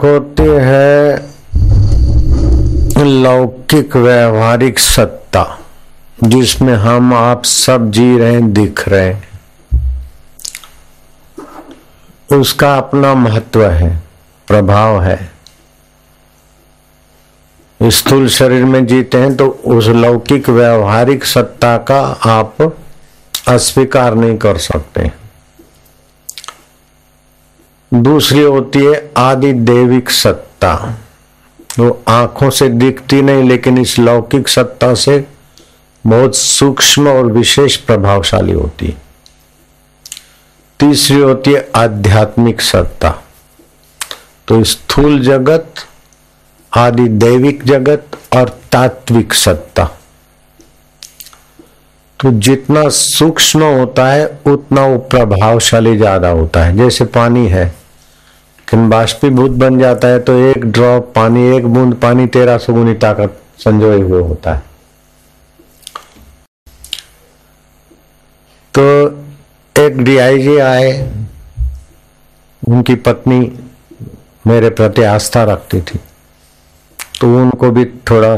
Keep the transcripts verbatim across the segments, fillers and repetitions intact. खोते हैं लौकिक व्यवहारिक सत्ता, जिसमें हम आप सब जी रहे हैं, दिख रहे हैं। उसका अपना महत्व है, प्रभाव है। स्थूल शरीर में जीते हैं तो उस लौकिक व्यवहारिक सत्ता का आप अस्वीकार नहीं कर सकते। दूसरी होती है आदिदेविक सत्ता, वो आंखों से दिखती नहीं, लेकिन इस लौकिक सत्ता से बहुत सूक्ष्म और विशेष प्रभावशाली होती है। तीसरी होती है आध्यात्मिक सत्ता, तो स्थूल जगत, आदिदेविक जगत और तात्विक सत्ता। तो जितना सूक्ष्म होता है उतना वो प्रभावशाली ज्यादा होता है। जैसे पानी है, लेकिन बाष्पीभूत बन जाता है तो एक ड्रॉप पानी, एक बूंद पानी तेरह सौ गुनी ताकत संजोए हुए होता है। तो एक डीआईजी आए, उनकी पत्नी मेरे प्रति आस्था रखती थी, तो उनको भी थोड़ा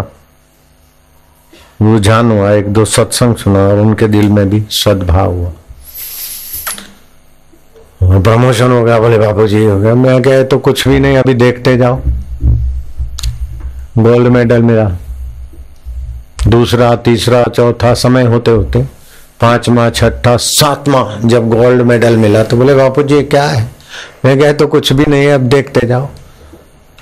रुझान हुआ, एक दो सत्संग सुना और उनके दिल में भी सद्भाव हुआ। प्रमोशन हो गया, बोले बापूजी हो गया। मैं कहे तो कुछ भी नहीं, अभी देखते जाओ। गोल्ड मेडल मिला, दूसरा, तीसरा, चौथा, समय होते होते पांचवा, छठा, सातवां जब गोल्ड मेडल मिला तो बोले बापूजी क्या है? मैं कहे तो कुछ भी नहीं है, अब देखते जाओ,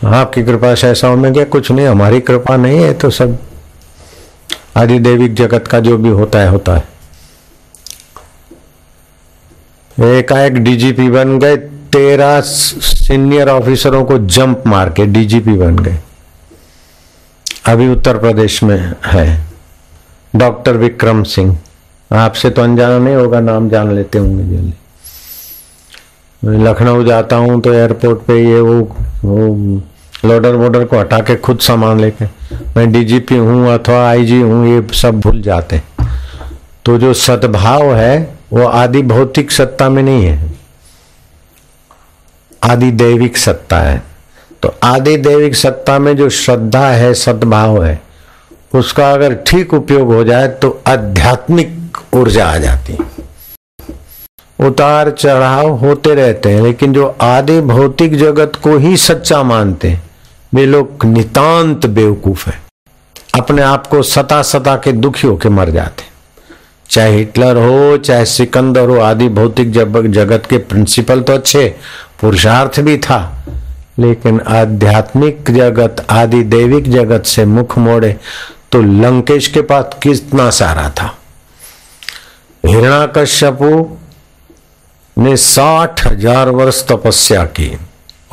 आपकी कृपा से ऐसा हो। मैं कहे कुछ नहीं, हमारी कृपा नहीं है तो सब आदिदेविक जगत का जो भी होता है होता है। एकाएक डीजीपी बन गए, तेरह सीनियर ऑफिसरों को जंप मार के डीजीपी बन गए। अभी उत्तर प्रदेश में है डॉक्टर विक्रम सिंह, आपसे तो अनजाना नहीं होगा, नाम जान लेते होंगे जल्दी। मैं लखनऊ जाता हूं तो एयरपोर्ट पे ये वो, वो लोडर वोडर को हटा के खुद सामान लेके, मैं डीजीपी हूँ अथवा आईजी हूँ, ये सब भूल जाते हैं। तो जो सद्भाव है वो आदि भौतिक सत्ता में नहीं है, आदि दैविक सत्ता है। तो आदि दैविक सत्ता में जो श्रद्धा है, सद्भाव है, उसका अगर ठीक उपयोग हो जाए तो आध्यात्मिक ऊर्जा आ जाती है। उतार चढ़ाव होते रहते हैं, लेकिन जो आदि भौतिक जगत को ही सच्चा मानते हैं वे लोग नितांत बेवकूफ हैं, अपने आप को सता सता के दुखी होके मर जाते हैं। चाहे हिटलर हो, चाहे सिकंदर हो, आदि भौतिक जगत के प्रिंसिपल तो अच्छे, पुरुषार्थ भी था, लेकिन आध्यात्मिक जगत, आदि दैविक जगत से मुख मोड़े। तो लंकेश के पास कितना सारा था। हिरण्यकश्यपु ने साठ हजार वर्ष तपस्या की,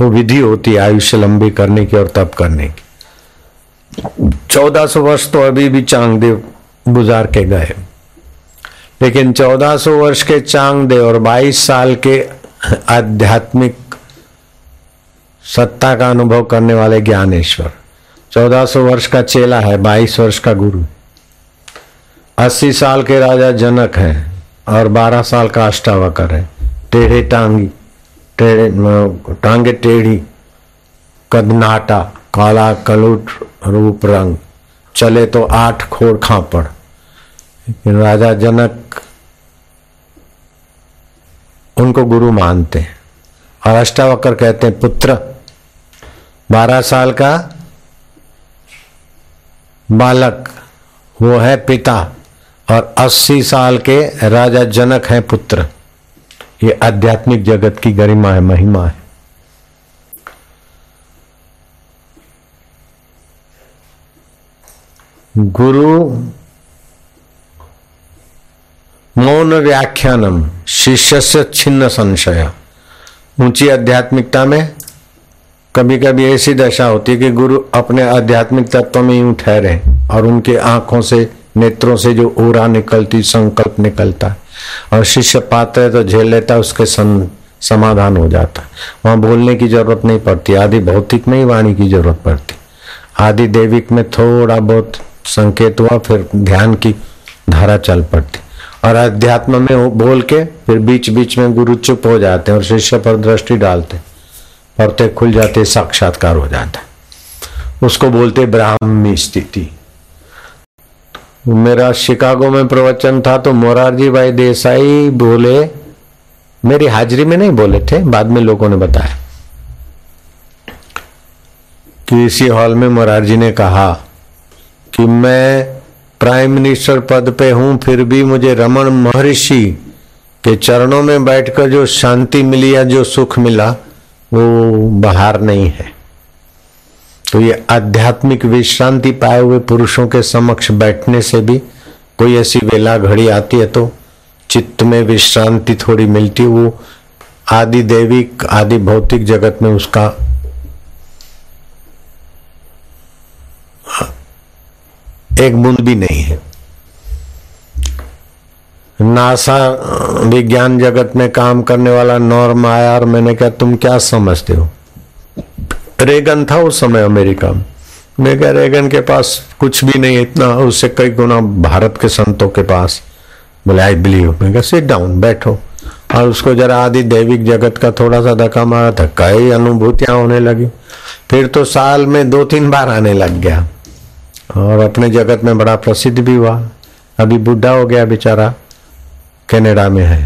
वो विधि होती है आयुष्य लंबी करने की और तप करने की। चौदह सौ वर्ष तो अभी भी चांगदेव गुजार के गए, लेकिन चौदह सौ वर्ष के चांगदेव और बाईस साल के आध्यात्मिक सत्ता का अनुभव करने वाले ज्ञानेश्वर, चौदह सौ वर्ष का चेला है, बाईस वर्ष का गुरु, अस्सी साल के राजा जनक है और बारह साल का अष्टावकर है। टेढ़े टांगी, टेढ़े टांगे टेढ़ी, कदनाटा, काला कलूट रूप रंग, चले तो आठ खोर खापड़। लेकिन राजा जनक उनको गुरु मानते हैं और अष्टावक्र कहते हैं पुत्र, बारह साल का बालक वो है पिता और अस्सी साल के राजा जनक है पुत्र। ये आध्यात्मिक जगत की गरिमा है, महिमा है। गुरु मौन व्याख्यानम शिष्यस्य छिन्न संशय। ऊंची आध्यात्मिकता में कभी कभी ऐसी दशा होती है कि गुरु अपने आध्यात्मिक तत्व में यूं ठहरे और उनके आंखों से, नेत्रों से जो ओरा निकलती, संकल्प निकलता है, और शिष्य पात्र है तो झेल लेता है, उसके समाधान हो जाता है। वहां बोलने की जरूरत नहीं पड़ती, आदि भौतिक में ही वाणी की जरूरत पड़ती। आदि दैविक में थोड़ा बहुत संकेत हुआ, फिर ध्यान की धारा चल पड़ती, और अध्यात्म में बोल के फिर बीच बीच में गुरु चुप हो जाते हैं और शिष्य पर दृष्टि डालते, परतें खुल जाते, साक्षात्कार हो जाता है, उसको बोलते ब्राह्मी स्थिति। मेरा शिकागो में प्रवचन था तो मोरारजी भाई देसाई बोले, मेरी हाजिरी में नहीं बोले थे, बाद में लोगों ने बताया कि इसी हॉल में मोरारजी ने कहा कि मैं प्राइम मिनिस्टर पद पे हूं, फिर भी मुझे रमण महर्षि के चरणों में बैठकर जो शांति मिली या जो सुख मिला वो बाहर नहीं है। तो ये आध्यात्मिक विश्रांति पाए हुए पुरुषों के समक्ष बैठने से भी कोई ऐसी वेला घड़ी आती है तो चित्त में विश्रांति थोड़ी मिलती, वो आदिदेविक आदि भौतिक जगत में उसका एक बूंद भी नहीं है। नासा विज्ञान जगत में काम करने वाला नॉर्म आया और मैंने कहा तुम क्या समझते हो, रेगन था उस समय अमेरिका में, मैं कह रेगन के पास कुछ भी नहीं, इतना उससे कई गुना भारत के संतों के पास। बोले आई बिलीव, मैं कहा सिट डाउन, बैठो। और उसको जरा आदि दैविक जगत का थोड़ा सा धक्का मारा, धक्का ही अनुभूतियां होने लगी, फिर तो साल में दो तीन बार आने लग गया और अपने जगत में बड़ा प्रसिद्ध भी हुआ। अभी बुढ़ा हो गया बेचारा, कनाडा में है।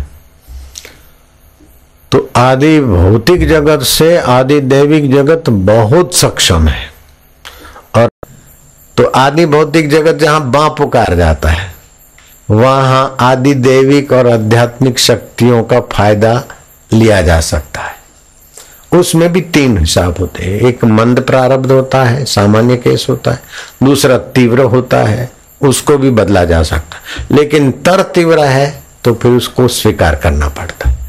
तो आदि भौतिक जगत से आदि दैविक जगत बहुत सक्षम है। और तो आदि भौतिक जगत जहां बाँ पुकार जाता है वहां आदि दैविक और आध्यात्मिक शक्तियों का फायदा लिया जा सकता है। उसमें भी तीन हिसाब होते हैं, एक मंद प्रारब्ध होता है, सामान्य केस होता है, दूसरा तीव्र होता है, उसको भी बदला जा सकता है, लेकिन तर तीव्र है तो फिर उसको स्वीकार करना पड़ता है।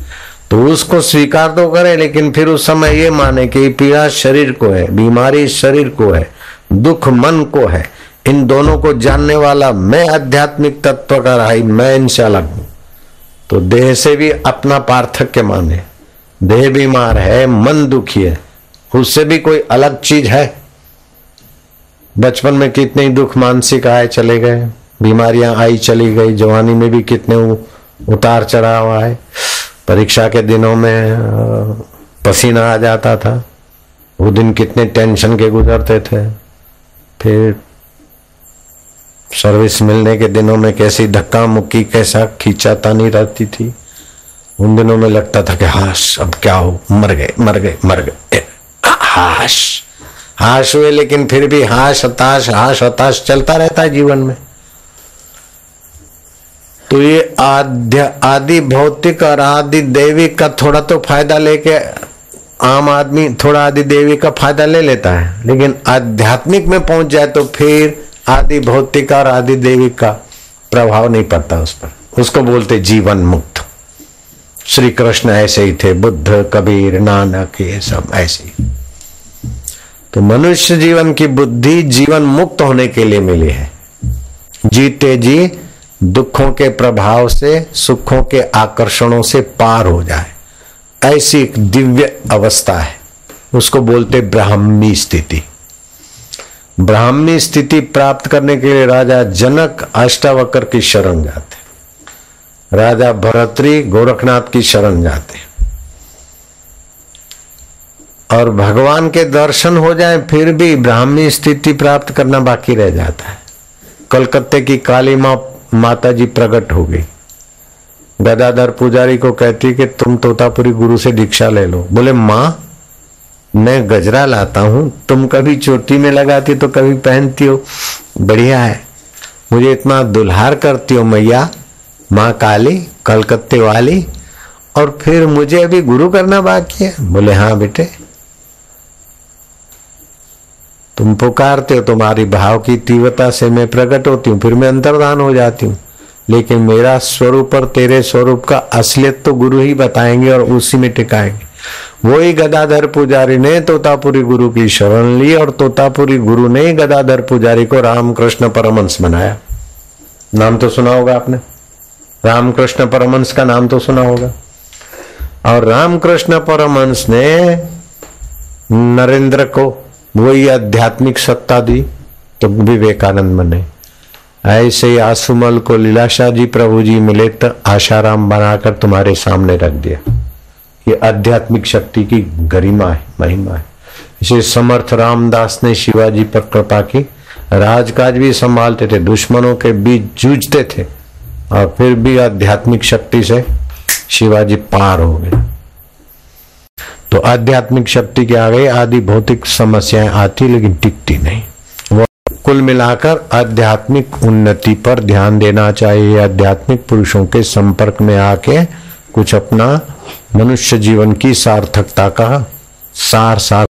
तो उसको स्वीकार तो करें लेकिन फिर उस समय ये माने कि पीड़ा शरीर को है, बीमारी शरीर को है, दुख मन को है, इन दोनों को जानने वाला मैं आध्यात्मिक तत्व का रही, मैं इनसे अलग हूं। तो देह से भी अपना पार्थक्य माने, देह बीमार है, मन दुखी है, उससे भी कोई अलग चीज है। बचपन में कितने दुख मानसिक आए चले गए, बीमारियां आई चली गई, जवानी में भी कितने उतार चढ़ाव आए, परीक्षा के दिनों में पसीना आ जाता था, वो दिन कितने टेंशन के गुजरते थे, फिर सर्विस मिलने के दिनों में कैसी धक्का मुक्की, कैसा खींचातानी रहती थी। उन दिनों में लगता था कि हाश अब क्या हो, मर गए मर गए मर गए, हाश हाश हुए, लेकिन फिर भी हाश हताश हाश हताश चलता रहता है जीवन में। तो ये आद्य आदि भौतिक और आदि देवी का थोड़ा तो फायदा लेके आम आदमी थोड़ा आदि देवी का फायदा ले लेता है, लेकिन आध्यात्मिक में पहुंच जाए तो फिर आदि भौतिक और आदि देवी का प्रभाव नहीं पड़ता उस पर। उसको बोलते जीवन मुक्त। श्री कृष्ण ऐसे ही थे, बुद्ध, कबीर, नानक, ये सब ऐसे ही। तो मनुष्य जीवन की बुद्धि जीवन मुक्त होने के लिए मिली है, जीते जी दुखों के प्रभाव से, सुखों के आकर्षणों से पार हो जाए, ऐसी एक दिव्य अवस्था है, उसको बोलते ब्राह्मी स्थिति। ब्राह्मी स्थिति प्राप्त करने के लिए राजा जनक अष्टावक्र की शरण जाते, राजा भरतरी गोरखनाथ की शरण जाते, और भगवान के दर्शन हो जाए फिर भी ब्राह्मी स्थिति प्राप्त करना बाकी रह जाता है। कलकत्ते की काली मां माता जी प्रकट हो गई, गदाधर पुजारी को कहती कि तुम तोतापुरी गुरु से दीक्षा ले लो। बोले माँ मैं गजरा लाता हूं, तुम कभी चोटी में लगाती तो कभी पहनती हो, बढ़िया है, मुझे इतना दुल्हार करती हो मैया, माँ काली कलकत्ते वाली, और फिर मुझे अभी गुरु करना बाकी है। बोले हाँ बेटे, तुम पुकारते हो, तुम्हारी भाव की तीव्रता से मैं प्रकट होती हूँ, फिर मैं अंतर्धान हो जाती हूँ, लेकिन मेरा स्वरूप और तेरे स्वरूप का असलियत तो गुरु ही बताएंगे और उसी में टिकाएंगे। वही गदाधर पुजारी ने तोतापुरी गुरु की शरण ली और तोतापुरी गुरु ने गदाधर पुजारी को रामकृष्ण परमहंस बनाया। नाम तो सुना होगा आपने, रामकृष्ण परमहंस का नाम तो सुना होगा। और रामकृष्ण परमहंस ने नरेंद्र को वही आध्यात्मिक सत्ता दी, तो विवेकानंद बने। ऐसे ही आसुमल को लीलाशाह जी प्रभु जी मिले तो आशाराम बनाकर तुम्हारे सामने रख दिया, ये आध्यात्मिक शक्ति की गरिमा है, महिमा है। इसे समर्थ रामदास ने शिवाजी पर कृपा की। राजकाज भी संभालते थे, दुश्मनों के बीच जूझते थे, और फिर भी आध्यात्मिक शक्ति से शिवाजी पार हो गए। तो आध्यात्मिक शक्ति के आगे आदि भौतिक समस्याएं आती लेकिन टिकती नहीं। वो कुल मिलाकर आध्यात्मिक उन्नति पर ध्यान देना चाहिए। आध्यात्मिक पुरुषों के संपर्क में आके कुछ अपना मनुष्य जीवन की सार्थकता का सार सार